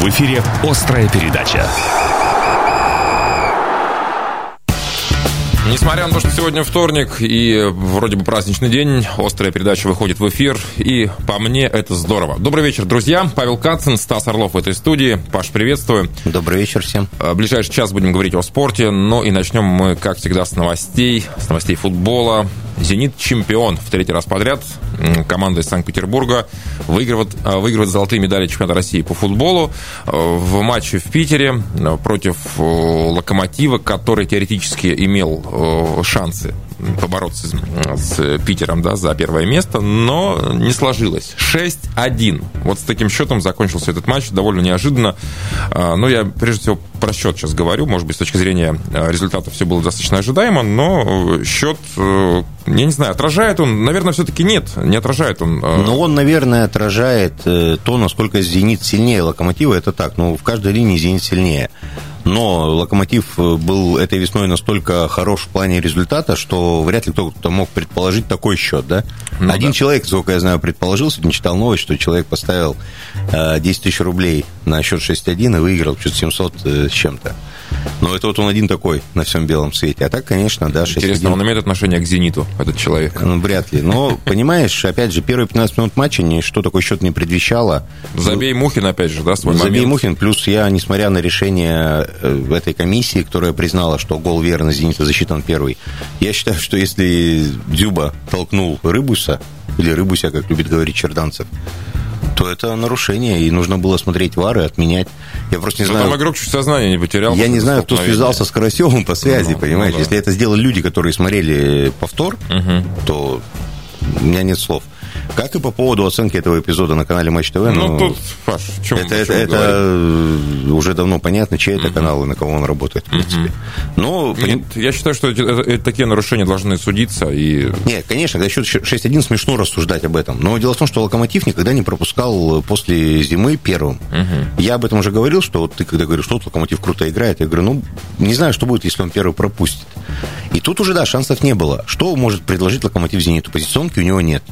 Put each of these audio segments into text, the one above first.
В эфире «Острая передача». Несмотря на то, что сегодня вторник и вроде бы праздничный день, «Острая передача» выходит в эфир, и по мне это здорово. Добрый вечер, друзья. Павел Катцын, Стас Орлов в этой студии. Паш, приветствую. Добрый вечер всем. В ближайший час будем говорить о спорте, но и начнем мы, как всегда, с новостей футбола. «Зенит» чемпион в третий раз подряд. Команда из Санкт-Петербурга выигрывает золотые медали чемпионата России по футболу в матче в Питере против «Локомотива», который теоретически имел шансы побороться с Питером, да, за первое место, но не сложилось. 6-1. Вот с таким счетом закончился этот матч, довольно неожиданно. Но я, прежде всего, про счет сейчас говорю. Может быть, с точки зрения результата все было достаточно ожидаемо, но счет, я не знаю, отражает он, наверное, все-таки нет, не отражает он. Но он, наверное, отражает то, насколько «Зенит» сильнее «Локомотива». Это так, но в каждой линии «Зенит» сильнее. Но «Локомотив» был этой весной настолько хорош в плане результата, что вряд ли кто-то мог предположить такой счет, да? Ну, один человек, сколько я знаю, предположил, сегодня читал новость, что человек поставил 10 тысяч рублей на счет 6-1 и выиграл что-то 700 с чем-то. Но это вот он один такой на всем белом свете. А так, конечно, да, 6-1. Интересно, он имеет отношение к «Зениту», этот человек? Ну, вряд ли. Но, понимаешь, опять же, первые 15 минут матча ничто такой счет не предвещало. Забей Мухин, опять же, да, свой момент. Забей Мухин, плюс я, несмотря на решение этой комиссии, которая признала, что гол верно «Зенита» засчитан первый, я считаю, что если Дзюба толкнул Рыбуса, или Рыбуся, как любит говорить Черданцев, то это нарушение, и нужно было смотреть ВАР и отменять. Я просто не знаю... Там игрок чуть сознание не потерял. Я не знаю, кто связался с Карасевым по связи, понимаешь? Да. Если это сделали люди, которые смотрели повтор, то у меня нет слов. Как и по поводу оценки этого эпизода на канале Матч ТВ. Ну, тут, Паш, в чем это уже давно понятно, чей это канал и на кого он работает, в принципе. Но... Нет, я считаю, что такие нарушения должны судиться. И... Нет, конечно, когда счет 6-1, смешно рассуждать об этом. Но дело в том, что «Локомотив» никогда не пропускал после зимы первым. Я об этом уже говорил, что вот ты когда говоришь, что вот «Локомотив» круто играет, я говорю, не знаю, что будет, если он первый пропустит. И тут уже, да, шансов не было. Что может предложить «Локомотив» «Зениту»? Позиционки у него нет.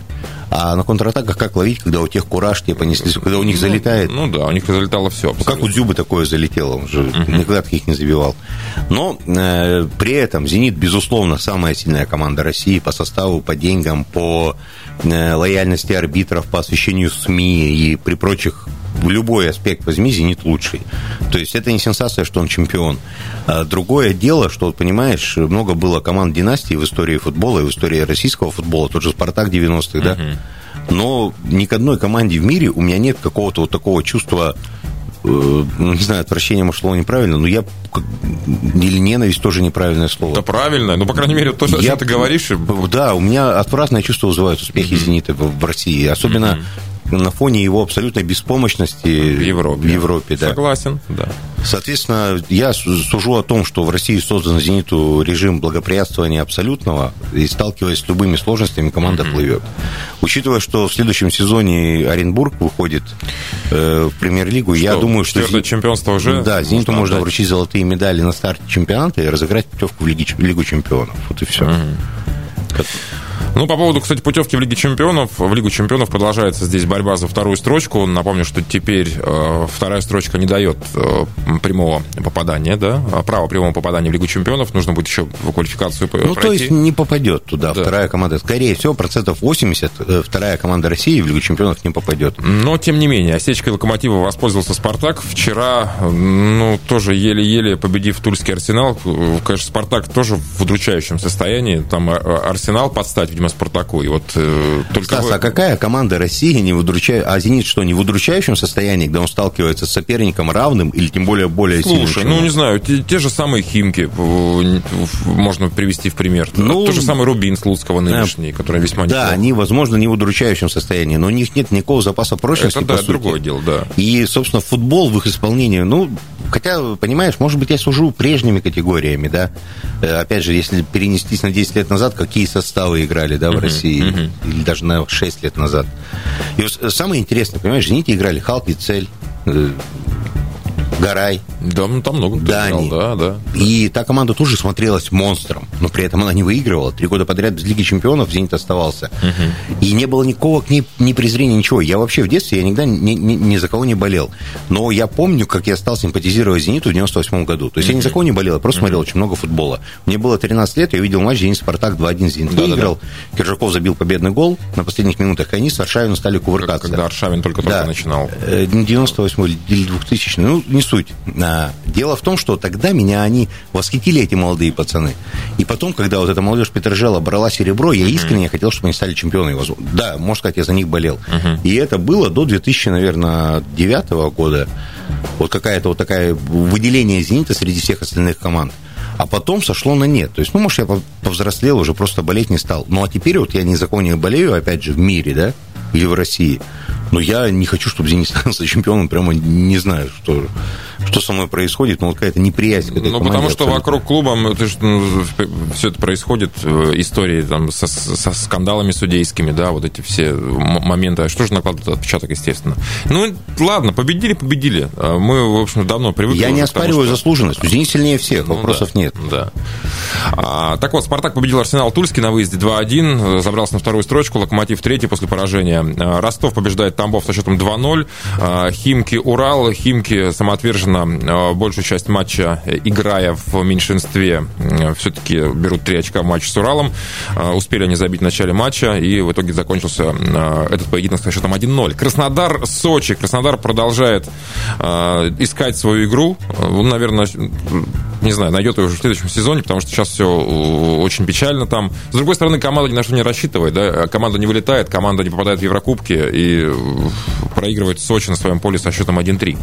А на контратаках как ловить, когда у тех кураж тебе понеслись, когда у них залетает? Ну да, у них залетало все. Абсолютно. Как у Дзюбы такое залетело, он же никогда таких не забивал. Но при этом «Зенит», безусловно, самая сильная команда России по составу, по деньгам, по лояльности арбитров, по освещению СМИ и при прочих. В любой аспект возьми, «Зенит» лучший. То есть это не сенсация, что он чемпион. Другое дело, что, понимаешь, много было команд династии в истории футбола и в истории российского футбола. Тот же «Спартак» 90-х, да? Но ни к одной команде в мире у меня нет какого-то вот такого чувства, не знаю, отвращение, может, слово неправильно, но я... Или ненависть тоже неправильное слово. Да правильно, ну, по крайней мере, то, о чем ты говоришь... Да, у меня отвратное чувство вызывают успехи «Зенита» в России. Особенно... на фоне его абсолютной беспомощности в Европе, да. Согласен, да. Соответственно, я сужу о том, что в России создан «Зениту» режим благоприятствования абсолютного, и, сталкиваясь с любыми сложностями, команда плывет. Учитывая, что в следующем сезоне Оренбург выходит в премьер-лигу, я думаю, что... Четвертое чемпионство уже... Да, «Зениту» можно вручить золотые медали на старте чемпионата и разыграть путевку в Лигу чемпионов. Вот и все. Ну, по поводу, кстати, путевки в Лиге Чемпионов. В Лигу Чемпионов продолжается здесь борьба за вторую строчку. Напомню, что теперь вторая строчка не дает прямого попадания, да? Право прямого попадания в Лигу Чемпионов. Нужно будет еще в квалификацию пройти. Ну, то есть не попадет туда вторая команда. Скорее всего, 80% вторая команда России в Лигу Чемпионов не попадет. Но, тем не менее, осечкой «Локомотива» воспользовался «Спартак». Вчера, ну, тоже еле-еле победив тульский «Арсенал». Конечно, «Спартак» тоже в удручающем состоянии. Там «Арсенал» подстать, видимо, «Спартаку». И вот, Стас, а какая команда России не в удручающем... А «Зенит» что, не в удручающем состоянии, когда он сталкивается с соперником равным или тем более сильным? Слушай, ну, не знаю, те же самые «Химки» можно привести в пример. Ну, тот же самый «Рубин» с Луцкого нынешний, который весьма неплохо. Да, они, возможно, не в удручающем состоянии, но у них нет никакого запаса прочности, по сути. Это другое дело, да. И, собственно, футбол в их исполнении, ну, хотя, понимаешь, может быть, я сужу прежними категориями, да. Опять же, если перенестись на 10 лет назад, какие составы играли, да, в России, или даже на 6 лет назад. И вот самое интересное, понимаешь, «Зенит» играли Халк и Цель, Гарай, Да, ну там много кто играл, да. И та команда тоже смотрелась монстром, но при этом она не выигрывала. 3 года подряд без Лиги Чемпионов «Зенит» оставался. Угу. И не было никакого к ней ни презрения, ничего. Я вообще в детстве, я никогда ни за кого не болел. Но я помню, как я стал симпатизировать «Зениту» в 98 году. То есть я ни за кого не болел, я просто смотрел очень много футбола. Мне было 13 лет, я увидел матч «Зенит-Спартак» 2-1 «Зенит». Выиграл. Киржаков забил победный гол на последних минутах, и они с Аршавиным стали кувыркаться. Когда Аршавин только начинал. 98-й или 2000-й, ну, не суть. Дело в том, что тогда меня они восхитили, эти молодые пацаны. И потом, когда вот эта молодежь Петрожела брала серебро, я искренне хотел, чтобы они стали чемпионами. Да, можно сказать, я за них болел. И это было до 2009 года. Вот какая-то вот такая выделение «Зенита» среди всех остальных команд. А потом сошло на нет. То есть, ну, может, я повзрослел, уже просто болеть не стал. Ну, а теперь вот я ни за кого не болею, опять же, в мире, да, или в России. Но я не хочу, чтобы «Зенит» становился чемпионом. Прямо не знаю, что со мной происходит. Но вот какая-то неприязнь к этой команде. Ну, потому что вокруг клуба все это происходит. Истории там, со скандалами судейскими, да, вот эти все моменты. Что же накладывает отпечаток, естественно. Ну, ладно, победили. Мы, в общем, давно привыкли. Я не оспариваю заслуженность. «Зенит» сильнее всех, вопросов нет. Да. Так вот, «Спартак» победил «Арсенал» Тульский на выезде 2-1. Забрался на 2-ю строчку. «Локомотив» 3-й после поражения. «Ростов» побеждает Тамбов со счетом 2-0. «Химки» Урал. «Химки» самоотверженно большую часть матча, играя в меньшинстве, все-таки берут 3 очка в матче с Уралом. Успели они забить в начале матча, и в итоге закончился этот поединок со счетом 1-0. «Краснодар» Сочи. «Краснодар» продолжает искать свою игру. Он, наверное, не знаю, найдет ее уже в следующем сезоне, потому что сейчас все очень печально там. С другой стороны, команда ни на что не рассчитывает, да? Команда не вылетает, команда не попадает в Еврокубки и проигрывает Сочи на своем поле со счетом 1-3.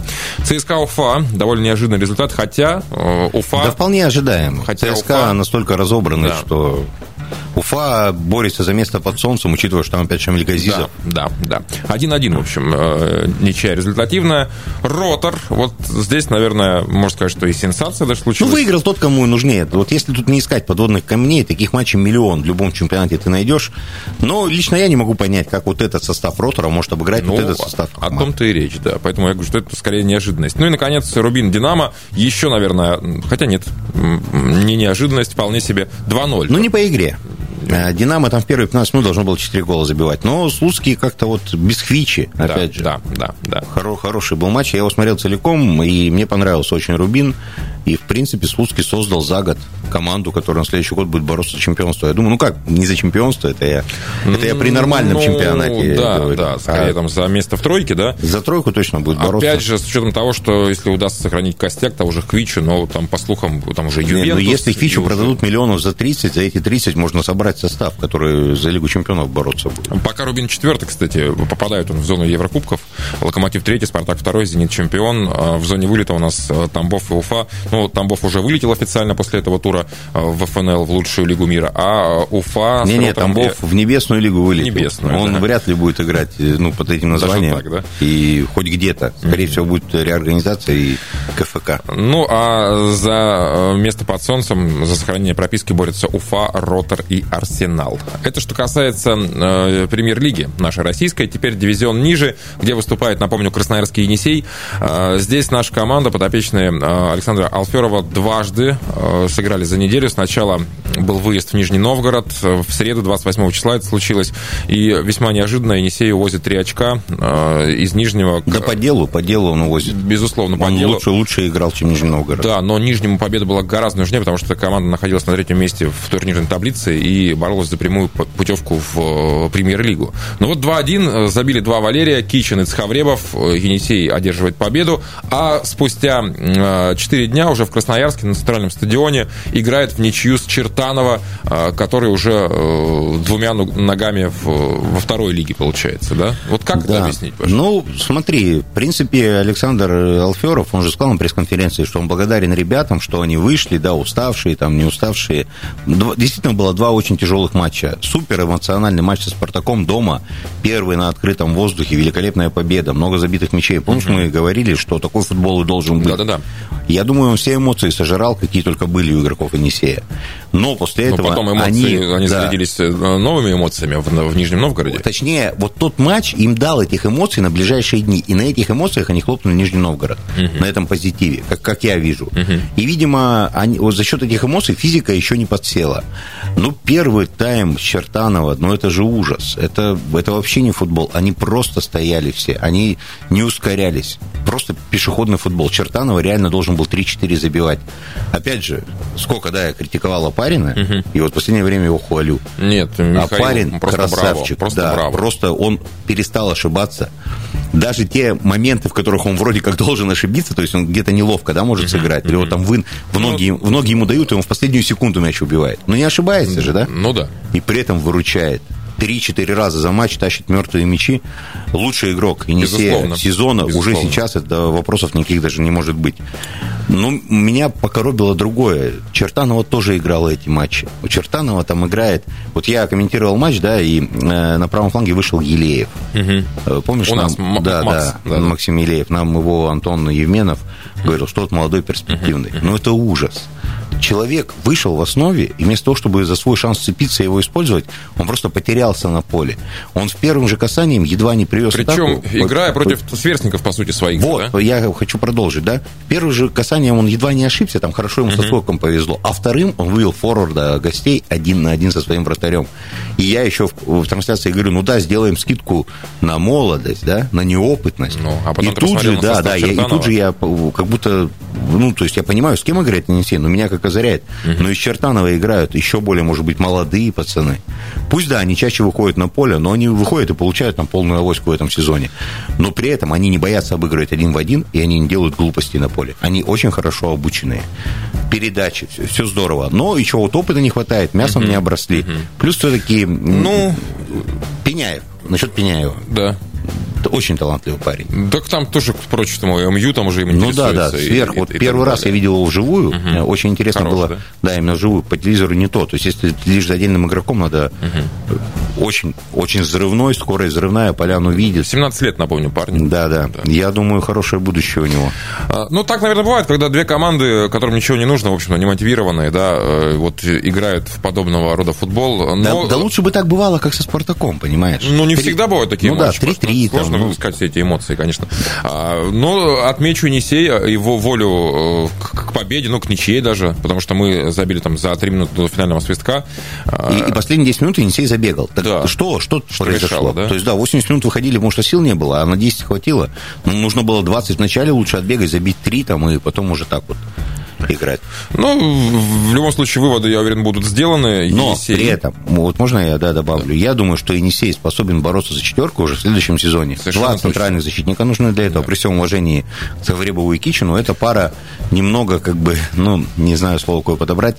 ЦСКА Уфа. Довольно неожиданный результат, хотя Уфа... Да, вполне ожидаемо. Хотя ЦСКА Уфа... настолько разобранный, да, что... Уфа борется за место под солнцем, учитывая, что там опять Шамиль Газизов. Да. 1-1, в общем, ничья результативная. Ротор. Вот здесь, наверное, можно сказать, что и сенсация даже случилась. Ну, выиграл тот, кому и нужнее. Вот если тут не искать подводных камней, таких матчей миллион в любом чемпионате ты найдешь. Но лично я не могу понять, как вот этот состав Ротора может обыграть этот состав. О том-то и речь, да. Поэтому я говорю, что это скорее неожиданность. Ну и, наконец, Рубин Динамо. Еще, наверное, хотя нет, не неожиданность, вполне себе 2-0. Ну, не по игре. «Динамо» там в первые 15 минут должно было 4 гола забивать. Но Слуцкий как-то вот без хвичи, опять же. Да. Хороший был матч. Я его смотрел целиком, и мне понравился очень Рубин. И, в принципе, Слуцкий создал за год команду, которая на следующий год будет бороться за чемпионство. Я думаю, ну как, не за чемпионство, это я при нормальном чемпионате. Да, скорее там за место в тройке, да? За тройку точно будет бороться. Опять же, с учетом того, что если удастся сохранить костяк, того же Хвичу, но там, по слухам, там уже Ювентус. Ну, если Хвичу продадут миллионов за 30, за эти 30 можно собрать состав, который за Лигу Чемпионов бороться будет. Пока Рубин 4-й, кстати, попадает он в зону Еврокубков. Локомотив 3-й, Спартак 2-й, Зенит чемпион. В зоне вылета у нас Тамбов и Уфа. Ну, Тамбов уже вылетел официально после этого тура в ФНЛ, в лучшую лигу мира. А Уфа... Нет, Тамбов в небесную лигу вылетел. Он вряд ли будет играть, ну, под этим названием. Так, да? И хоть где-то. Скорее всего, будет реорганизация и КФК. Ну, а за место под солнцем, за сохранение прописки борются Уфа, Ротор и Арсенал. Это что касается премьер-лиги нашей российской. Теперь дивизион ниже, где выступает, напомню, красноярский Енисей. Здесь наша команда, подопечные Александра Алферова, дважды сыграли за неделю. Сначала был выезд в Нижний Новгород. В среду, 28 числа это случилось. И весьма неожиданно Енисей увозит 3 очка из Нижнего. Да по делу он увозит. Безусловно, по делу. Он лучше играл, чем Нижний Новгород. Да, но Нижнему победа была гораздо нужнее, потому что команда находилась на 3-м месте в турнирной таблице и боролась за прямую путевку в премьер-лигу. Ну вот 2-1. Забили 2 Валерия, Кичин и Цхавребов. Енисей одерживает победу. А спустя 4 дня уже в Красноярске на центральном стадионе играет в ничью с Чертанова, который уже 2 ногами во 2-й лиге, получается, да? Вот как это объяснить? Ну, смотри, в принципе, Александр Алферов, он же сказал на пресс-конференции, что он благодарен ребятам, что они вышли, да, уставшие, там, не уставшие. Действительно, было 2 очень тяжелых матча. Супер эмоциональный матч со «Спартаком» дома. Первый на открытом воздухе, великолепная победа, много забитых мячей. Помнишь, мы говорили, что такой футбол и должен быть? Да. Я думаю, он все эмоции сожрал, какие только были у игроков Енисея. Но ушел. После этого потом эмоции, они зарядились новыми эмоциями в Нижнем Новгороде. Точнее, вот тот матч им дал этих эмоций на ближайшие дни. И на этих эмоциях они хлопнули Нижний Новгород. Uh-huh. На этом позитиве, как я вижу. Uh-huh. И, видимо, они, вот за счет этих эмоций физика еще не подсела. Ну, первый тайм Чертанова, ну, это же ужас. Это вообще не футбол. Они просто стояли все. Они не ускорялись. Просто пешеходный футбол. Чертанова реально должен был 3-4 забивать. Опять же, сколько, да, я критиковал Опарина, uh-huh. и вот в последнее время его хвалю. Нет, Опарин просто красавчик. Браво, просто, да, браво. Просто он перестал ошибаться. Даже те моменты, в которых он вроде как должен ошибиться, то есть он где-то неловко, да, может сыграть, или вот там в ноги ему дают, и он в последнюю секунду мяч убивает. Ну, не ошибается же, да? Ну, да. И при этом выручает. 3-4 раза за матч тащит мертвые мячи. Лучший игрок Енисея сезона. Безусловно. Уже сейчас это вопросов никаких даже не может быть. Но меня покоробило другое. Чертанова тоже играла эти матчи. У Чертанова там играет... Вот я комментировал матч, да, и на правом фланге вышел Елеев. Угу. Помнишь, у нас Максим Елеев. Нам его Антон Евменов говорил, что это молодой перспективный. Ну, это ужас. Человек вышел в основе, и вместо того, чтобы за свой шанс цепиться и его использовать, он просто потерялся на поле. Он в первом же касании едва не привез атаку. Причем, играя против сверстников, по сути, своих. Вот, да? Я хочу продолжить, да. Первым же касанием он едва не ошибся, там хорошо ему со скоком повезло. А вторым он вывел форварда гостей 1-1 со своим вратарем. И я еще в трансляции говорю, ну да, сделаем скидку на молодость, да, на неопытность. Ну, а потом и тут же, я как будто, ну, то есть я понимаю, с кем играет Енисей, но меня как озаряет. Но из Чертанова играют еще более, может быть, молодые пацаны. Пусть, да, они чаще выходят на поле, но они выходят и получают там полную авоську в этом сезоне. Но при этом они не боятся обыгрывать 1-1, и они не делают глупостей на поле. Они очень хорошо обученные. Передачи, все здорово. Но еще вот опыта не хватает, мясом не обросли. Плюс все-таки, Пеняев. Насчет Пеняева. Да. Очень талантливый парень. Так там тоже, прочее, МЮ там уже им интересуется. Ну да, сверху. Вот первый раз я видел его вживую. Очень интересно было. Да, именно вживую. По телевизору не то. То есть, если ты лишь за отдельным игроком, надо очень взрывной, скорая взрывная, поляну видеть. 17 лет, напомню, парню. Да. Я думаю, хорошее будущее у него. Ну, так, наверное, бывает, когда две команды, которым ничего не нужно, в общем-то, не мотивированные, да, вот играют в подобного рода футбол. Но... Да, лучше бы так бывало, как со «Спартаком», понимаешь? Ну, не всегда бывают такие матчи. Ну да, 3-3 там. Можно выпускать все эти эмоции, конечно. Но отмечу Енисея, его волю к победе, ну, к ничьей даже, потому что мы забили там за 3 минуты до финального свистка. И последние 10 минут Енисей забегал. Так да. Что произошло? Да? То есть, да, 80 минут выходили, может, а сил не было, а на 10 хватило. Ну, нужно было 20 вначале лучше отбегать, забить 3 там, и потом уже так вот играть. Ну, в любом случае, выводы, я уверен, будут сделаны. Но Енисей... при этом, вот можно я добавлю, я думаю, что Енисей способен бороться за четверку уже в следующем сезоне. Совершенно 2 центральных защитника нужны для этого. Да. При всем уважении к Савребову и Кичину, эта пара немного, как бы, ну, не знаю, слово какое подобрать.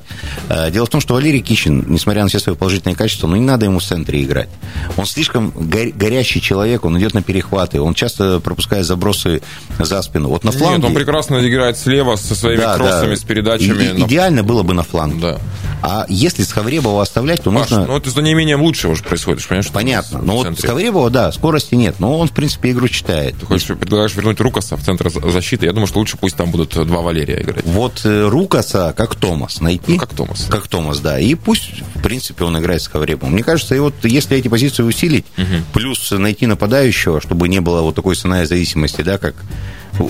Дело в том, что Валерий Кичин, несмотря на все свои положительные качества, ну, не надо ему в центре играть. Он слишком горящий человек, он идет на перехваты, он часто пропускает забросы за спину. Вот на фланге... Нет, он прекрасно играет слева со своими кроссами, с передачами. Идеально было бы на фланге. Да. А если Сховребова оставлять, то Паш, нужно... ну, это за неимением лучшего уже происходит, понимаешь? Понятно. Но вот Сховребова, да, скорости нет, но он, в принципе, игру читает. Ты предлагаешь вернуть Рукаса в центр защиты? Я думаю, что лучше пусть там будут 2 Валерия играть. Вот Рукаса как Томас найти. Ну, как Томас. Как Томас, да. И пусть, в принципе, он играет с Сховребовым. Мне кажется, и вот если эти позиции усилить, плюс найти нападающего, чтобы не было вот такой Саная зависимости, да, как...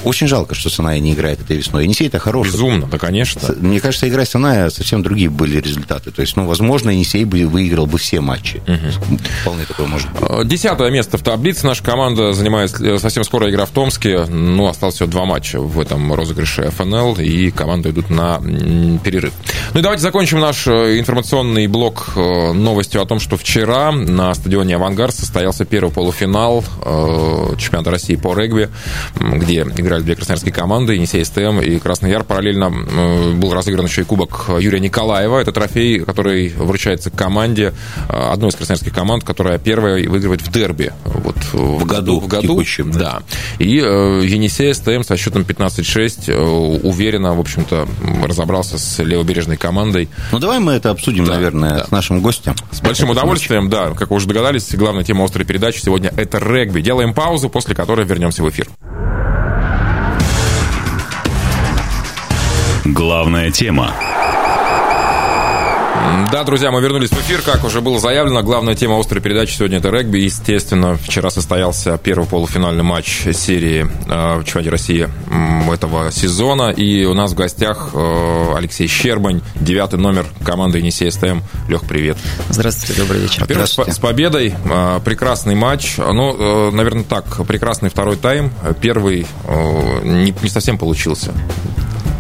Очень жалко, что Саная не играет этой весной. Енисей это хороший. Безумно, да, конечно. Мне кажется, играя Саная, совсем другие были результаты. То есть, ну, возможно, Енисей бы выиграл бы все матчи. Угу. Вполне такое может быть. 10-е место в таблице. Наша команда занимает совсем скоро игра в Томске. Ну, осталось всего 2 матча в этом розыгрыше ФНЛ, и команды идут на перерыв. Ну и давайте закончим наш информационный блок новостью о том, что вчера на стадионе «Авангард» состоялся первый полуфинал чемпионата России по регби, где играли 2 красноярские команды, Енисей СТМ и Красный Яр. Параллельно был разыгран еще и кубок Юрия Николаева. Это трофей, который вручается команде, одной из красноярских команд, которая первая выигрывает в дерби. Вот, в году. Текущем, да. И Енисей СТМ со счетом 15-6 уверенно, в общем-то, разобрался с левобережной командой. Ну, давай мы это обсудим, наверное, с нашим гостем. С большим удовольствием, да. Как вы уже догадались, главная тема острой передачи сегодня – это регби. Делаем паузу, после которой вернемся в эфир. Главная тема. Да, друзья, мы вернулись в эфир. Как уже было заявлено, главная тема острой передачи сегодня — это регби. Естественно, вчера состоялся первый полуфинальный матч серии в чемпионате России этого сезона. И у нас в гостях Алексей Щербань, 9-й номер команды Енисей СТМ. Лёх, привет. Здравствуйте, добрый вечер. Во-первых, с победой. Прекрасный матч. Ну, наверное, так, прекрасный второй тайм. Первый не совсем получился.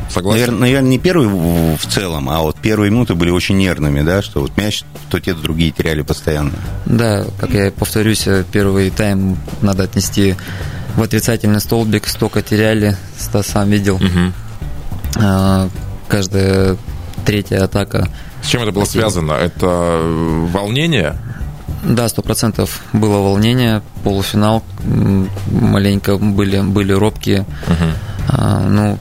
Согласен? Наверное, не первый в целом, а вот первые минуты были очень нервными, да, что вот мяч, то те, то другие теряли постоянно. Да, как я повторюсь, первый тайм надо отнести в отрицательный столбик, столько теряли, Стас сам видел. Угу. Каждая третья атака. С чем это было связано? Это волнение? Да, 100% было волнение, полуфинал, маленько были робкие, ну...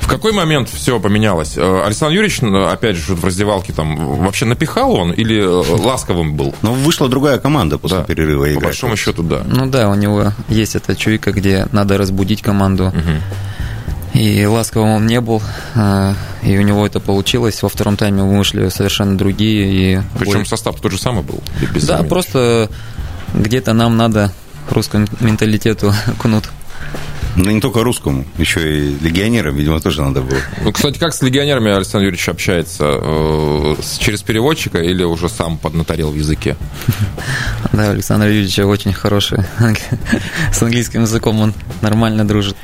В какой момент все поменялось? Александр Юрьевич, опять же, в раздевалке там вообще напихал он или ласковым был? Ну, вышла другая команда после перерыва играть. По большому счету, да. Ну да, у него есть эта чуйка, где надо разбудить команду. Угу. И ласковым он не был, и у него это получилось. Во втором тайме мы вышли совершенно другие. Причем состав тот же самый был. Да, просто где-то нам надо русскому менталитету кнут. Ну, не только русскому, еще и легионерам, видимо, тоже надо было. Ну, кстати, как с легионерами Александр Юрьевич общается? Через переводчика или уже сам поднаторел в языке? Да, Александр Юрьевич очень хороший. С английским языком он нормально дружит.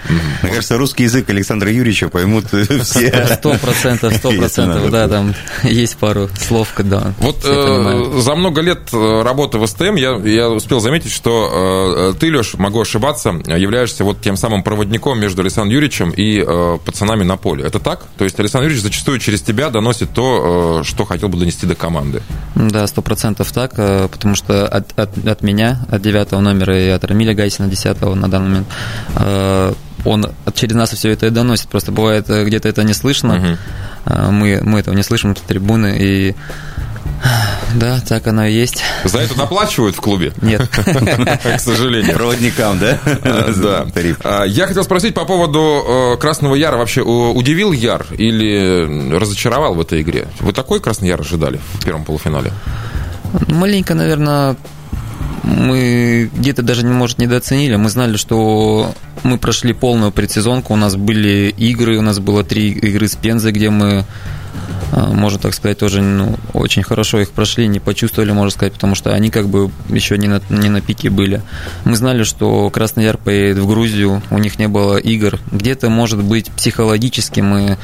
Мне кажется, русский язык Александра Юрьевича поймут все. 100%, да, там есть пару слов, когда... Вот за много лет работы в СТМ я успел заметить, что ты, Леш, могу ошибаться, являешься вот тем самым проводником между Александром Юрьевичем и пацанами на поле. Это так? То есть Александр Юрьевич зачастую через тебя доносит то, что хотел бы донести до команды. Да, 100% так, потому что от меня, от 9-го номера и от Рамиля Гайсина, 10-го на данный момент, он через нас все это и доносит. Просто бывает, где-то это не слышно, мы этого не слышим, трибуны, и да, так оно и есть. За это доплачивают в клубе? Нет. К сожалению. Проводникам, да? Да. Я хотел спросить по поводу Красного Яра. Вообще удивил Яр или разочаровал в этой игре? Вы такой Красный Яр ожидали в первом полуфинале? Маленько, наверное, мы где-то даже, может, недооценили. Мы знали, что мы прошли полную предсезонку. У нас были игры, у нас было 3 игры с Пензой, где мы... Можно так сказать, тоже очень хорошо их прошли, не почувствовали, можно сказать, потому что они как бы еще не на пике были. Мы знали, что Красный Яр поедет в Грузию, у них не было игр. Где-то, может быть, психологически мы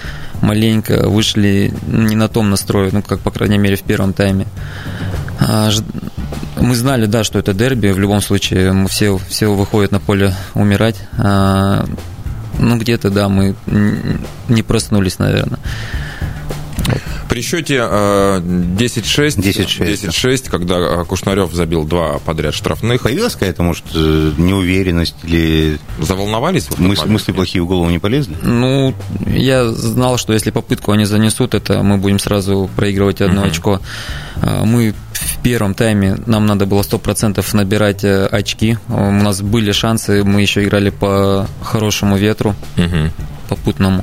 маленько вышли не на том настрое, ну, как, по крайней мере, в первом тайме. Мы знали, да, что это дерби, в любом случае, мы все выходят на поле умирать. Ну, где-то, да, мы не проснулись, наверное. При счете 10-6, когда Кушнарев забил 2 подряд штрафных. Появилась какая-то, может, неуверенность или... Заволновались? Мысли плохие в голову не полезли? Ну, я знал, что если попытку они занесут, это мы будем сразу проигрывать 1 очко. Мы в первом тайме, нам надо было 100% набирать очки. У нас были шансы, мы еще играли по хорошему ветру, попутному.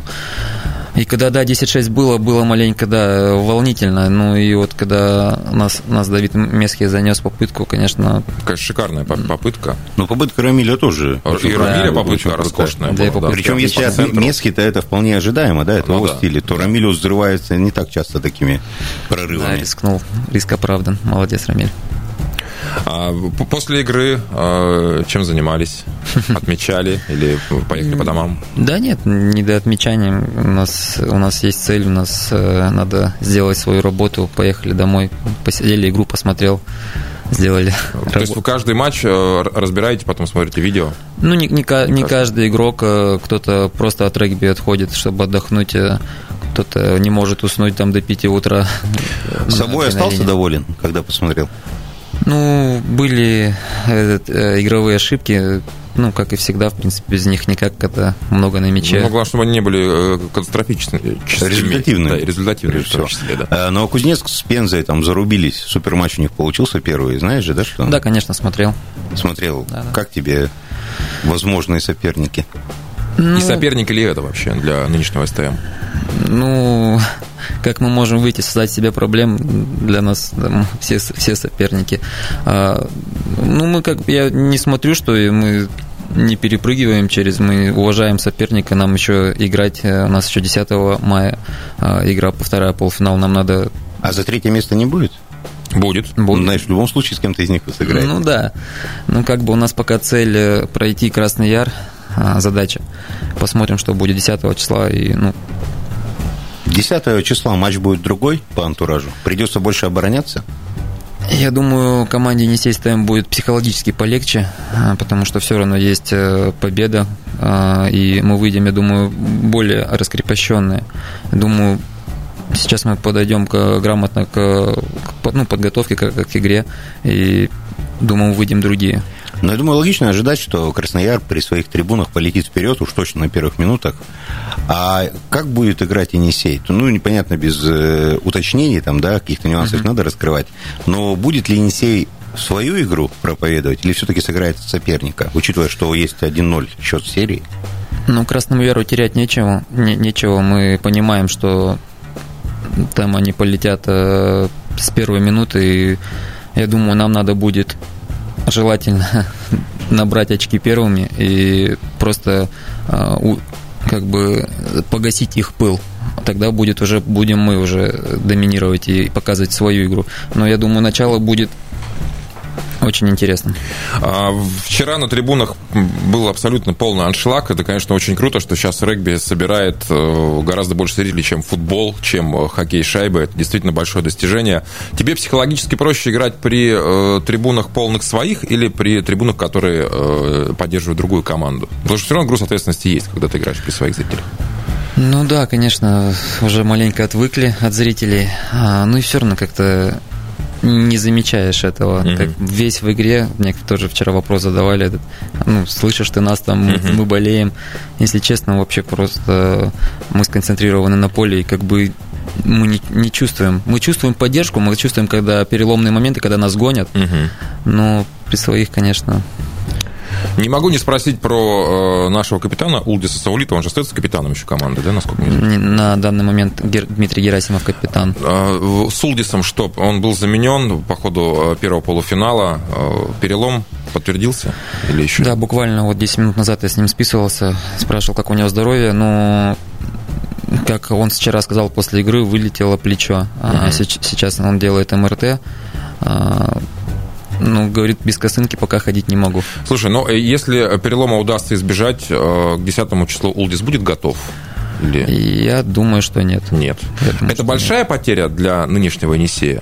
И когда, да, 10-6 было маленько, да, волнительно. Ну, и вот когда нас Давид Месхи занес попытку, конечно... Какая шикарная попытка. Ну, попытка Рамиля тоже. И Рамиля попытка роскошная была. Да. Причем, если от Месхи-то это вполне ожидаемо, да, это его стиль, то Рамиль взрывается не так часто такими прорывами. Да, рискнул. Риск оправдан. Молодец, Рамиль. После игры чем занимались? Отмечали или поехали по домам? Да нет, не до отмечания. У нас есть цель, у нас надо сделать свою работу. Поехали домой, посидели, игру посмотрел, сделали. То есть вы каждый матч разбираете, потом смотрите видео? Ну, не каждый игрок. Кто-то просто от регби отходит, чтобы отдохнуть. Кто-то не может уснуть там до 5 утра. С собой остался доволен, когда посмотрел? Ну, были игровые ошибки, ну, как и всегда, в принципе, без них никак, это много на мяче. Ну, главное, чтобы они не были катастрофичными. Результативные. Да, результативные, в том числе, да. Ну, а Кузнецк с Пензой там зарубились, суперматч у них получился первый, знаешь же, да, что? Да, конечно, смотрел. Да, да. Как тебе возможные соперники? Ну, и соперник ли это вообще для нынешнего СТМ? Ну, как мы можем выйти, создать себе проблем, для нас там, все соперники. Ну, мы как, я не смотрю, что мы не перепрыгиваем через, мы уважаем соперника, нам еще играть, у нас еще 10 мая игра, вторая полуфинал, нам надо... А за третье место не будет? Будет. Знаешь, в любом случае с кем-то из них вы сыграете. Ну да, ну как бы у нас пока цель пройти Красный Яр, задача. Посмотрим, что будет 10 числа и, ну... 10 числа матч будет другой по антуражу? Придется больше обороняться? Я думаю, команде Енисей СТМ будет психологически полегче, потому что все равно есть победа, и мы выйдем, я думаю, более раскрепощенные. Думаю, сейчас мы подойдем грамотно к подготовке к игре, и, думаю, выйдем другие. Но я думаю, логично ожидать, что Краснояр при своих трибунах полетит вперед, уж точно на первых минутах. А как будет играть Енисей? Ну, непонятно, без уточнений, там, да, каких-то нюансов надо раскрывать. Но будет ли Енисей свою игру проповедовать или все-таки сыграет соперника, учитывая, что есть 1-0 счет серии? Ну, Красному Яру терять нечего. Мы понимаем, что там они полетят с первой минуты. И я думаю, нам надо будет... желательно набрать очки первыми и просто как бы погасить их пыл. Тогда будем мы уже доминировать и показывать свою игру. Но я думаю, начало будет очень интересно. Вчера на трибунах был абсолютно полный аншлаг. Это, конечно, очень круто, что сейчас регби собирает гораздо больше зрителей, чем футбол, чем хоккей шайбы. Это действительно большое достижение. Тебе психологически проще играть при трибунах полных своих или при трибунах, которые поддерживают другую команду? Потому что все равно груз ответственности есть, когда ты играешь при своих зрителях. Ну да, конечно, уже маленько отвыкли от зрителей. Ну и все равно как-то... не замечаешь этого. Как весь в игре. Мне тоже вчера вопрос задавали этот. Ну, слышишь ты нас там, мы болеем. Если честно, вообще просто мы сконцентрированы на поле, и как бы мы не чувствуем. Мы чувствуем поддержку, мы чувствуем, когда переломные моменты, когда нас гонят. Но при своих, конечно... Не могу не спросить про нашего капитана Улдиса Саулитова. Он же остается капитаном еще команды, да, насколько мне известно? На данный момент Дмитрий Герасимов капитан. С Улдисом что? Он был заменен по ходу первого полуфинала. Перелом подтвердился или еще? Да, буквально вот 10 минут назад я с ним списывался, спрашивал, как у него здоровье, но... как он вчера сказал, после игры вылетело плечо. Сейчас он делает МРТ. Ну, говорит, без косынки пока ходить не могу. Слушай, но если перелома удастся избежать, к 10 числу Улдис будет готов? Или... я думаю, что нет. Нет. Это большая потеря для нынешнего Енисея?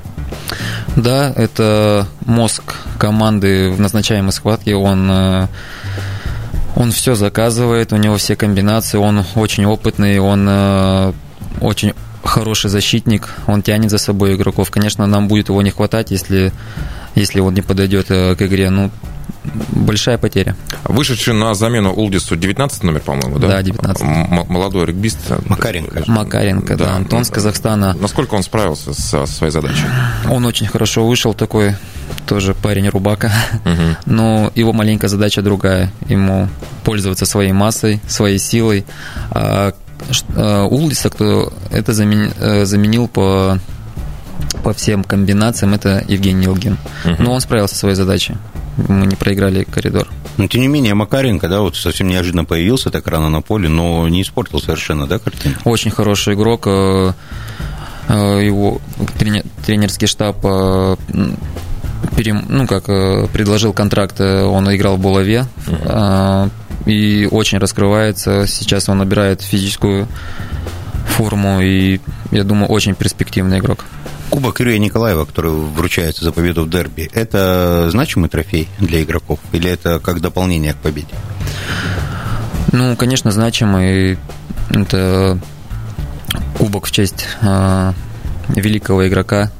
Да, это мозг команды в назначаемой схватке. Он все заказывает, у него все комбинации, он очень опытный, он очень хороший защитник, он тянет за собой игроков. Конечно, нам будет его не хватать, если он не подойдет к игре. Ну, большая потеря. Вышедший на замену Улдису 19 номер, по-моему, да? Да, 19. Молодой регбист. Макаренко, да. Антон с Казахстана. Насколько он справился со своей задачей? Он очень хорошо вышел, такой тоже парень рубака. Но его маленькая задача другая. Ему пользоваться своей массой, своей силой. А Улдиса, кто это заменил по всем комбинациям, это Евгений Елгин. Но он справился со своей задачей. Мы не проиграли коридор. Но, тем не менее, Макаренко, да, вот совсем неожиданно появился так рано на поле, но не испортил совершенно, да, картину? Очень хороший игрок. Его тренерский штаб предложил контракт. Он играл в Булаве. И очень раскрывается. Сейчас он набирает физическую форму. И, я думаю, очень перспективный игрок. Кубок Юрия Николаева, который вручается за победу в дерби, это значимый трофей для игроков? Или это как дополнение к победе? Ну, конечно, значимый. Это кубок в честь великого игрока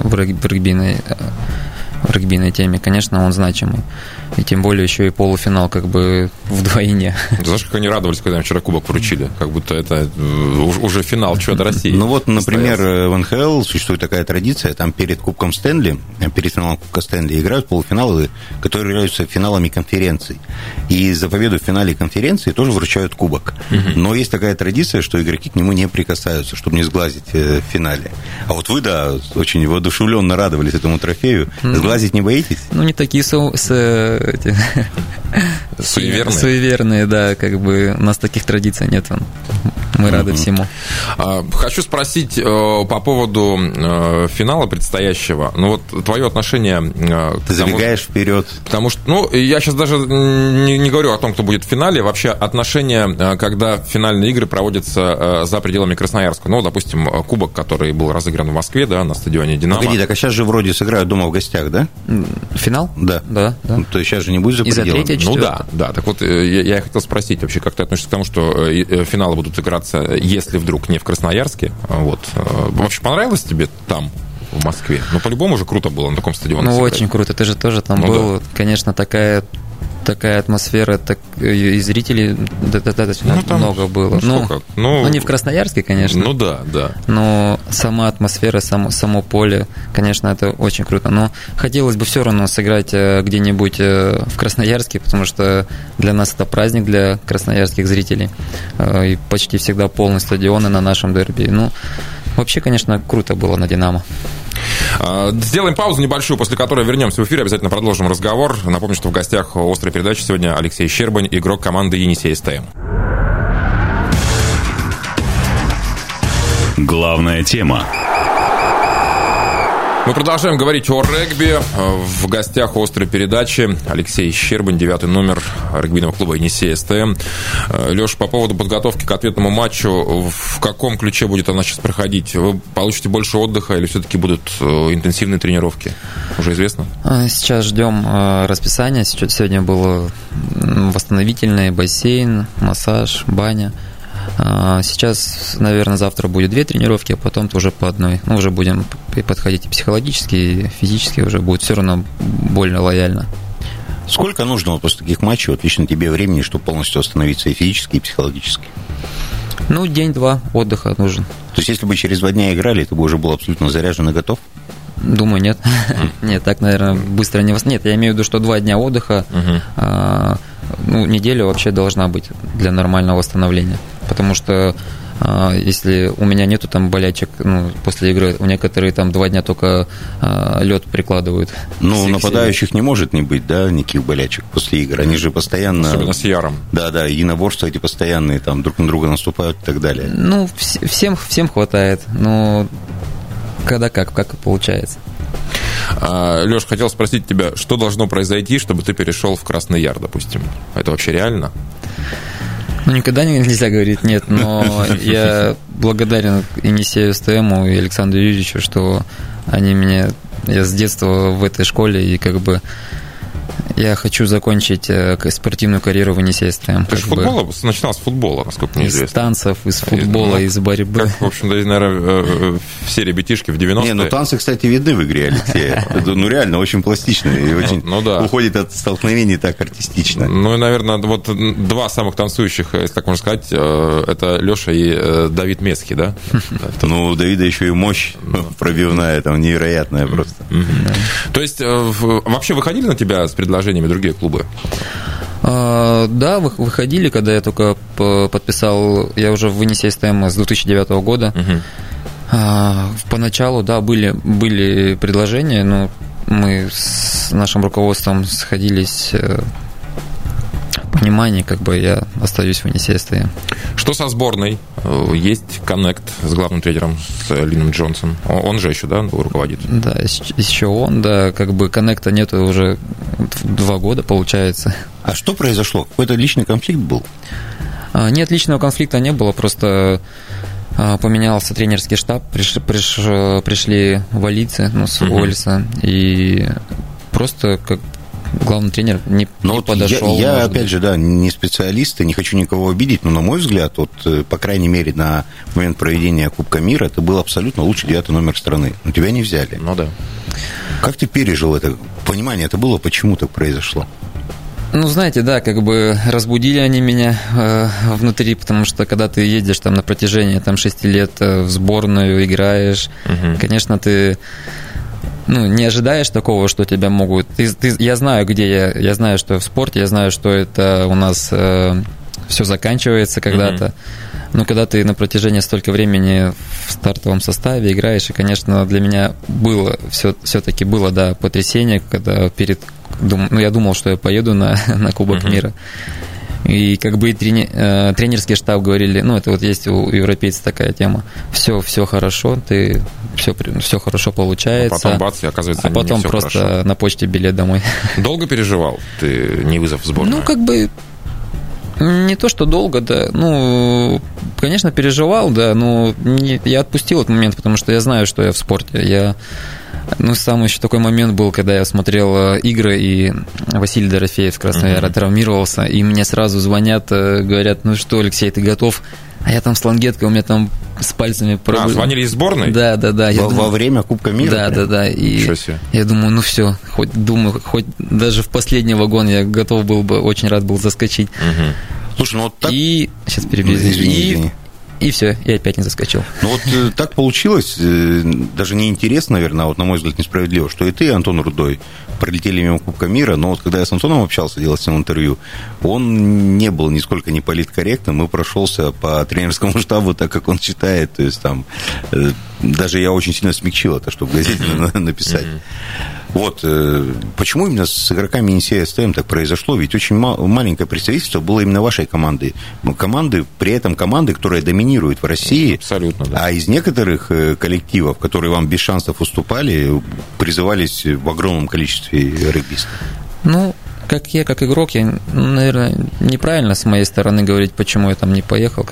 в регбийной теме. Конечно, он значимый. И тем более еще и полуфинал как бы вдвойне. Знаешь, как они радовались, когда им вчера кубок вручили? Как будто это уже финал чемпионата России. Ну вот, например, в НХЛ существует такая традиция, там перед Кубком Стэнли, перед финалом Кубка Стэнли играют полуфиналы, которые являются финалами конференций. И за победу в финале конференции тоже вручают кубок. Но есть такая традиция, что игроки к нему не прикасаются, чтобы не сглазить в финале. А вот вы, да, очень воодушевленно радовались этому трофею. Сглазить не боитесь? Ну, не такие суеверные, да, как бы у нас таких традиций нет. Мы рады всему. Хочу спросить по поводу финала предстоящего. Ну вот твое отношение ты забегаешь вперед. Потому что, ну, я сейчас даже не говорю о том, кто будет в финале. Вообще отношение, когда финальные игры проводятся за пределами Красноярска. Ну, допустим, кубок, который был разыгран в Москве, да, на стадионе «Динамо». Погоди, так а сейчас же вроде сыграют дома в гостях, да? Финал? Да. То есть сейчас же не будет за пределами. Да. Так вот, я хотел спросить вообще, как ты относишься к тому, что финалы будут играться, если вдруг не в Красноярске. Вот. Вообще понравилось тебе там, в Москве? Ну, по-любому же круто было на таком стадионе. Ну, очень круто. Ты же тоже там был. Да. Конечно, такая атмосфера, и зрителей достаточно много было. Ну, не в Красноярске, конечно. Ну, да. Но сама атмосфера, само поле, конечно, это очень круто. Но хотелось бы все равно сыграть где-нибудь в Красноярске, потому что для нас это праздник, для красноярских зрителей. И почти всегда полный стадион на нашем дерби. Ну, вообще, конечно, круто было на «Динамо». Сделаем паузу небольшую, после которой вернемся в эфир. Обязательно продолжим разговор. Напомню, что в гостях «Острой передачи» сегодня Алексей Щербань, игрок команды «Енисей СТМ». Главная тема. Мы продолжаем говорить о регби. В гостях «Острой передачи» Алексей Щербань, 9-й номер регбийного клуба «Енисей СТМ». Леша, по поводу подготовки к ответному матчу, в каком ключе будет она сейчас проходить? Вы получите больше отдыха или все-таки будут интенсивные тренировки? Уже известно? Сейчас ждем расписания. Сегодня был восстановительный, бассейн, массаж, баня. Сейчас, наверное, завтра будет 2 тренировки, а потом уже по одной. Ну, уже будем подходить и психологически, и физически уже будет все равно больно лояльно. Сколько нужно после таких матчей, лично тебе, времени, чтобы полностью остановиться и физически, и психологически? Ну, день-два отдыха нужен. То есть, если бы через 2 дня играли, ты бы уже был абсолютно заряжен и готов? Думаю, нет. Нет, так, наверное, быстро не... Нет, я имею в виду, что 2 дня отдыха, ну, неделя вообще должна быть для нормального восстановления. Потому что если у меня нету там болячек, ну, после игры, у некоторые там 2 дня только лед прикладывают. Ну, у нападающих не может не быть, да, никаких болячек после игр. Они же постоянно... Особенно с Яром. Да, единоборства эти постоянные, там, друг на друга наступают и так далее. Ну, всем хватает, но когда как получается. Леш, хотел спросить тебя, что должно произойти, чтобы ты перешел в Красный Яр, допустим? Это вообще реально? Ну, никогда нельзя говорить нет, но я благодарен Енисею СТМу и Александру Юрьевичу, что они меня... Я с детства в этой школе, и как бы я хочу закончить спортивную карьеру в Енисея СТМ. Ты же начинал с футбола, насколько мне известно. Из танцев, из футбола, из борьбы. Как, в общем-то, наверное, все ребятишки в 90-е. Не, ну танцы, кстати, видны в игре, Алексей. Ну, реально, очень пластичные. И очень уходит от столкновений так артистично. Ну, и, наверное, вот 2 самых танцующих, если так можно сказать, это Леша и Давид Месхи, да? Ну, у Давида еще и мощь пробивная, там, невероятная просто. То есть, вообще выходили на тебя с предложениями другие клубы? Да, выходили, когда я только подписал, я уже в Енисей СТМ с 2009 года. Поначалу, да, были предложения, но мы с нашим руководством сходились в понимании, как бы я остаюсь в Енисей СТМ. Что со сборной? Есть коннект с главным тренером, с Лином Джонсом. Он же еще, да, руководит? Да, еще он, да, как бы коннекта нет уже 2 года, получается. А что произошло? Какой-то личный конфликт был? Нет, личного конфликта не было, просто поменялся тренерский штаб, пришли валийцы, ну, с Уэльса, и просто как главный тренер не подошел. Я опять же, да, не специалист и не хочу никого обидеть, но, на мой взгляд, вот, по крайней мере, на момент проведения Кубка мира, ты был абсолютно лучший 9-й номер страны. Но тебя не взяли. Ну да. Как ты пережил это? Понимание это было, почему так произошло? Ну, знаете, да, как бы разбудили они меня внутри, потому что когда ты едешь там на протяжении там, 6 лет в сборную, играешь, конечно, ты не ожидаешь такого, что тебя могут... Я знаю, где я знаю, что я в спорте, я знаю, что это у нас все заканчивается когда-то. Но когда ты на протяжении столько времени в стартовом составе играешь, и, конечно, для меня было, все-таки было, да, потрясение, когда перед... я думал, что я поеду на Кубок мира. И как бы тренерский штаб говорили, это вот есть у европейцев такая тема, все хорошо, ты все хорошо получается. А потом бац, и оказывается, а потом не все просто хорошо. На почте билет домой. Долго переживал ты не вызов в сборную? Не то, что долго, да, конечно, переживал, да, но я отпустил этот момент, потому что я знаю, что я в спорте. Сам еще такой момент был, когда я смотрел игры, и Василий Дорофеев с Красного Яра травмировался, и мне сразу звонят, говорят, Алексей, ты готов? А я там с лангеткой, у меня там с пальцами... звонили из сборной? Да. Во время Кубка мира? Да. И я думаю, хоть даже в последний вагон я готов был бы, очень рад был заскочить. Слушай, так... И... Сейчас перебью. И все, я опять не заскочил. Так получилось, даже неинтересно, наверное, на мой взгляд, несправедливо, что и ты, Антон Рудой, пролетели мимо Кубка мира, но когда я с Антоном общался, делал с ним интервью, он не был нисколько не политкорректным и прошелся по тренерскому штабу так, как он считает, то есть там даже я очень сильно смягчил это, чтобы в газете написать. Почему именно с игроками Енисея СТМ так произошло? Ведь очень маленькое представительство было именно вашей команды. При этом команды, которая доминирует в России. Абсолютно, да. А из некоторых коллективов, которые вам без шансов уступали, призывались в огромном количестве регбистов. Как игрок, я, наверное, неправильно с моей стороны говорить, почему я там не поехал.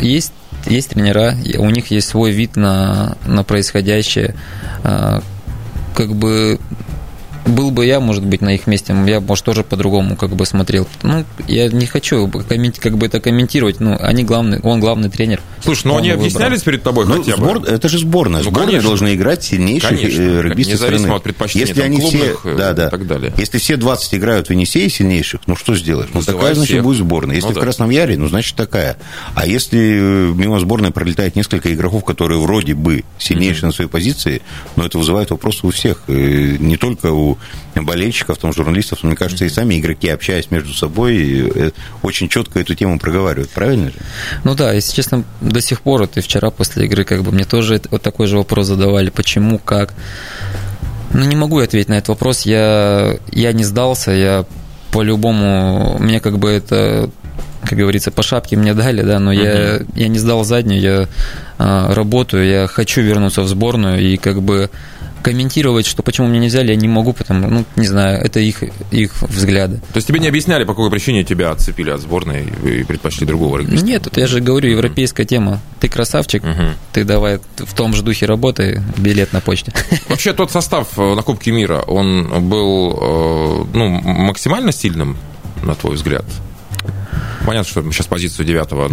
Есть тренера, у них есть свой вид на происходящее. Был бы я, может быть, на их месте, я, может, тоже по-другому смотрел. Я не хочу это комментировать. Он главный тренер. Слушай, они объяснялись перед тобой хотя бы? Это же сборная. Сборная должна играть сильнейших регбистов страны. Независимо от предпочтений клубных и так далее. Если все 20 играют в Енисее сильнейших, что сделаешь? Такая, значит, будет сборная. Если в Красном Яре, значит, такая. А если мимо сборной пролетает несколько игроков, которые вроде бы сильнейшие на своей позиции, но это вызывает вопросы у всех. Не только у болельщиков, там, журналистов, мне кажется, и сами игроки, общаясь между собой, очень четко эту тему проговаривают, правильно же? Если честно, до сих пор, и вчера после игры, мне тоже вот такой же вопрос задавали, почему, как. Не могу я ответить на этот вопрос, я не сдался, я по-любому, мне это, как говорится, по шапке мне дали, да, но я не сдал заднюю, я работаю, я хочу вернуться в сборную, и комментировать, что почему меня не взяли, я не могу, потому, не знаю, это их взгляды. То есть тебе не объясняли, по какой причине тебя отцепили от сборной и предпочли другого регбиста? Нет, я же говорю, европейская тема. Ты красавчик, ты давай в том же духе работай, билет на почте. Вообще тот состав на Кубке мира, он был максимально сильным, на твой взгляд? Понятно, что сейчас позицию 9-го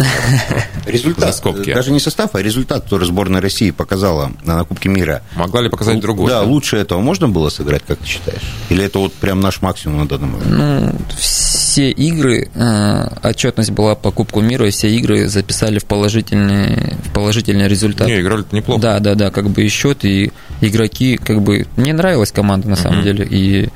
за скобки. Даже не состав, а результат, который сборная России показала на Кубке мира. Могла ли показать другой? Да, лучше этого можно было сыграть, как ты считаешь? Или это прям наш максимум на данный момент? Все игры, отчетность была по Кубку мира, и все игры записали в положительный результат. Играли-то неплохо. Да, и счет, и игроки, мне нравилась команда на самом деле, и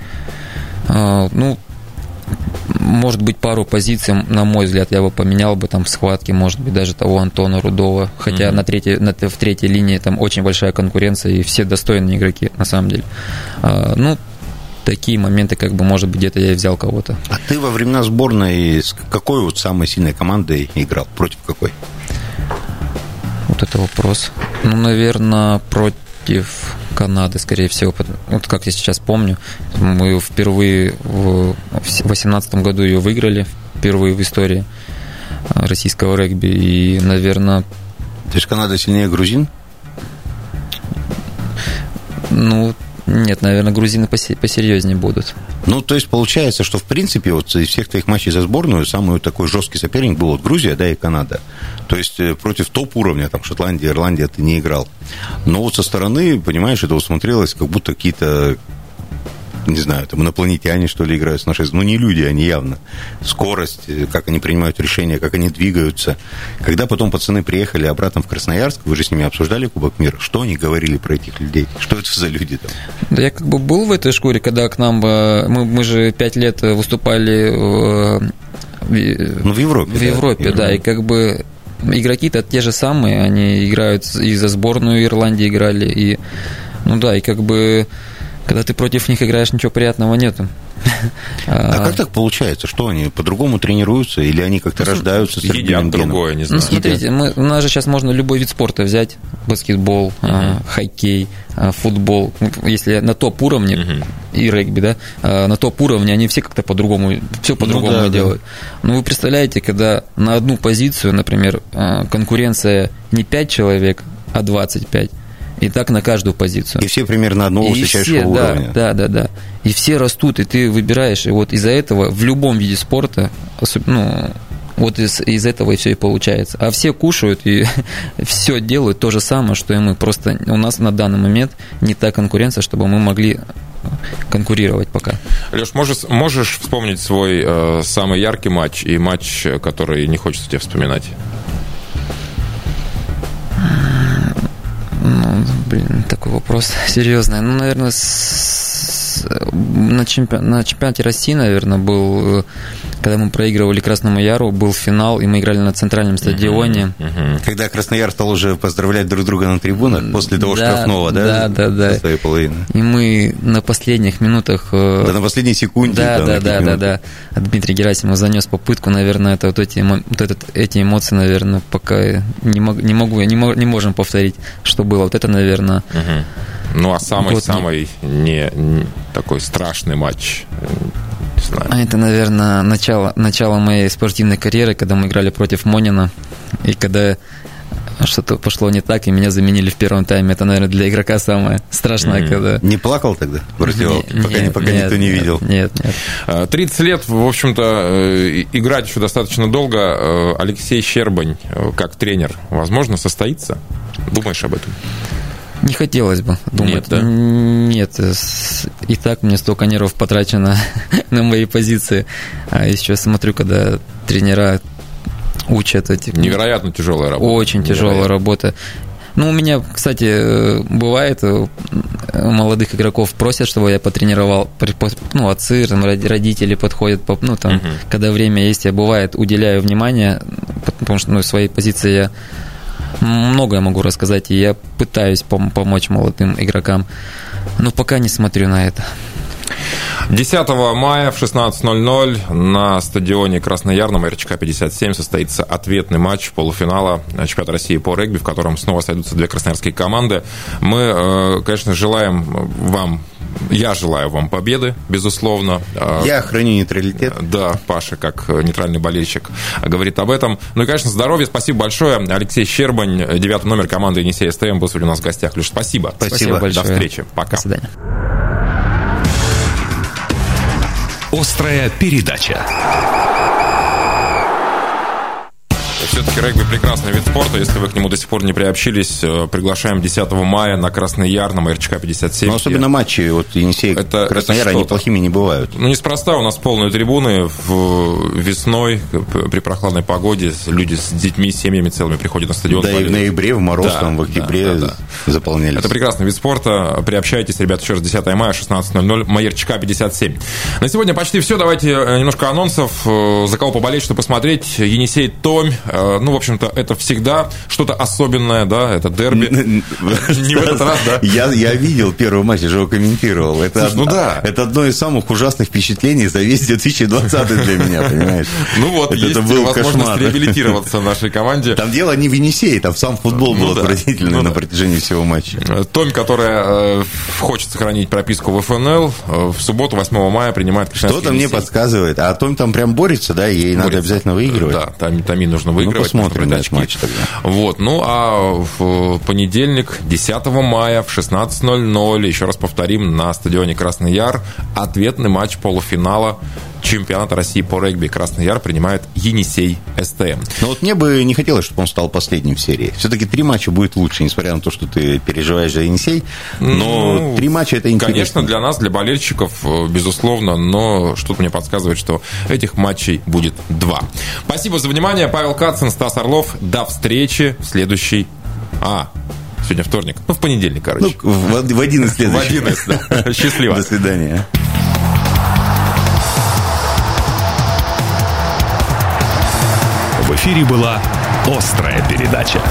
может быть, пару позиций, на мой взгляд, я бы поменял бы там в схватке, может быть, даже того Антона Рудова. Хотя в третьей линии там очень большая конкуренция, и все достойные игроки, на самом деле. Такие моменты, может быть, где-то я и взял кого-то. А ты во времена сборной с какой самой сильной командой играл? Против какой? Вот это вопрос. Наверное, против Канады, скорее всего. Вот как я сейчас помню, мы впервые в 2018 году ее выиграли, впервые в истории российского регби. И, наверное... То есть Канада сильнее грузин? Нет, наверное, грузины посерьезнее будут. То есть получается, что, в принципе, из всех твоих матчей за сборную самый такой жесткий соперник был Грузия, и Канада. То есть против топ-уровня, там, Шотландия, Ирландия ты не играл. Но со стороны, понимаешь, это смотрелось, как будто какие-то не знаю, там инопланетяне, что ли, играют с нашей... Ну, не люди, они явно. Скорость, как они принимают решения, как они двигаются. Когда потом пацаны приехали обратно в Красноярск, вы же с ними обсуждали Кубок мира, что они говорили про этих людей? Что это за люди там? Да я как бы был в этой шкуре, когда к нам... Мы же 5 лет выступали в Европе. В Европе, да, и как бы... Игроки-то те же самые, они играют и за сборную Ирландии играли, и, ну да, и как бы, когда ты против них играешь, ничего приятного нету. А как так получается? Что они по-другому тренируются? Или они как-то рождаются с едят другое, не знаю. Ну, смотрите, у нас же сейчас можно любой вид спорта взять. Баскетбол, хоккей, футбол. Если на топ-уровне, и регби, да, на топ-уровне они все как-то по-другому, все по-другому делают. Да. Ну, вы представляете, когда на одну позицию, например, конкуренция не 5 человек, а 25, и так на каждую позицию. И все примерно одного высочайшего уровня. Да. И все растут, и ты выбираешь. И вот из-за этого в любом виде спорта, ну, вот из этого и все и получается. А все кушают и все делают то же самое, что и мы. Просто у нас на данный момент не та конкуренция, чтобы мы могли конкурировать пока. Леш, можешь вспомнить свой самый яркий матч и матч, который не хочется тебе вспоминать? Такой вопрос серьезный. Ну, наверное, на чемпионате России, наверное, был, когда мы проигрывали Красному Яру, был финал, и мы играли на центральном стадионе. Когда Краснояр стал уже поздравлять друг друга на трибунах после того штрафного, да? Со своей половины. И мы на последних минутах... Да, на последней секунде. Да. Дмитрий Герасимов занес попытку, наверное, это эти эмоции, наверное, пока не можем повторить, что было. Вот это, наверное... Ну, а самый-самый не такой страшный матч, не знаю. А это, наверное, начало моей спортивной карьеры, когда мы играли против Монина, и когда что-то пошло не так, и меня заменили в первом тайме. Это, наверное, для игрока самое страшное, когда... Не плакал тогда в раздевалке, пока никто не видел? Нет. 30 лет, в общем-то, играть еще достаточно долго. Алексей Щербань как тренер, возможно, состоится? Думаешь об этом? Не хотелось бы думать. Нет, да? Нет. И так мне столько нервов потрачено на мои позиции. А еще смотрю, когда тренера учат эти... Невероятно тяжелая работа. Очень тяжелая работа. Ну, у меня, кстати, бывает, молодых игроков просят, чтобы я потренировал, ну, отцы, там, родители подходят, ну, там, когда время есть, я, бывает, уделяю внимание, потому что, ну, своей позиции я многое могу рассказать, и я пытаюсь помочь молодым игрокам, но пока не смотрю на это. 10 мая в 16:00 на стадионе Красный Яр на Морячка 57 состоится ответный матч полуфинала Чемпионата России по регби, в котором снова сойдутся две красноярские команды. Мы, конечно, желаю вам победы, безусловно. Я храню нейтралитет. Да, Паша, как нейтральный болельщик, говорит об этом. Ну и, конечно, здоровья. Спасибо большое. Алексей Щербань, 9 номер команды Енисей СТМ, был сегодня у нас в гостях. Леш, спасибо. До встречи. Пока. До свидания. Острая передача. Все-таки регби прекрасный вид спорта. Если вы к нему до сих пор не приобщились, приглашаем 10 мая на Красный Яр, на Морячка 57. Но особенно матчи вот Енисей Красный Яр, они плохими не бывают. Ну, неспроста у нас полные трибуны весной, при прохладной погоде. Люди с детьми, с семьями целыми приходят на стадион. Да, и в ноябре, в мороз, в октябре заполнялись. Это прекрасный вид спорта. Приобщайтесь, ребята, еще раз, 10 мая, 16:00, Морячка 57. На сегодня почти все. Давайте немножко анонсов. За кого поболеть, что посмотреть. Енисей Томь. Ну, в общем-то, это всегда что-то особенное, да, это дерби. Не в этот раз, да. Я видел первый матч, я же его комментировал. Это одно из самых ужасных впечатлений за весь 2020 для меня, понимаешь? Ну вот, есть возможность реабилитироваться в нашей команде. Там дело не в Енисее, там сам футбол был отвратительный на протяжении всего матча. Томь, которая хочет сохранить прописку в ФНЛ, в субботу, 8 мая, принимает Красноярский Енисей. Что-то мне подсказывает. А Томь там прям борется, да, ей надо обязательно выигрывать. Да, там ей нужно выигрывать. Ну, посмотрим на этот матч тогда. Вот, ну, а в понедельник, 10 мая в 16:00, еще раз повторим, на стадионе Красный Яр ответный матч полуфинала чемпионата России по регби Красный Яр принимает Енисей СТМ. Но вот мне бы не хотелось, чтобы он стал последним в серии. Все-таки 3 матча будет лучше, несмотря на то, что ты переживаешь за Енисей. Но 3 матча это интересно. Конечно, для нас, для болельщиков, безусловно, но что-то мне подсказывает, что этих матчей будет 2. Спасибо за внимание. Павел Катцын, Стас Орлов. До встречи в следующий... Сегодня вторник. В понедельник, короче. Ну, в 1 из следующих. В 1 из, да. Счастливо. До свидания. В эфире была «Острая передача».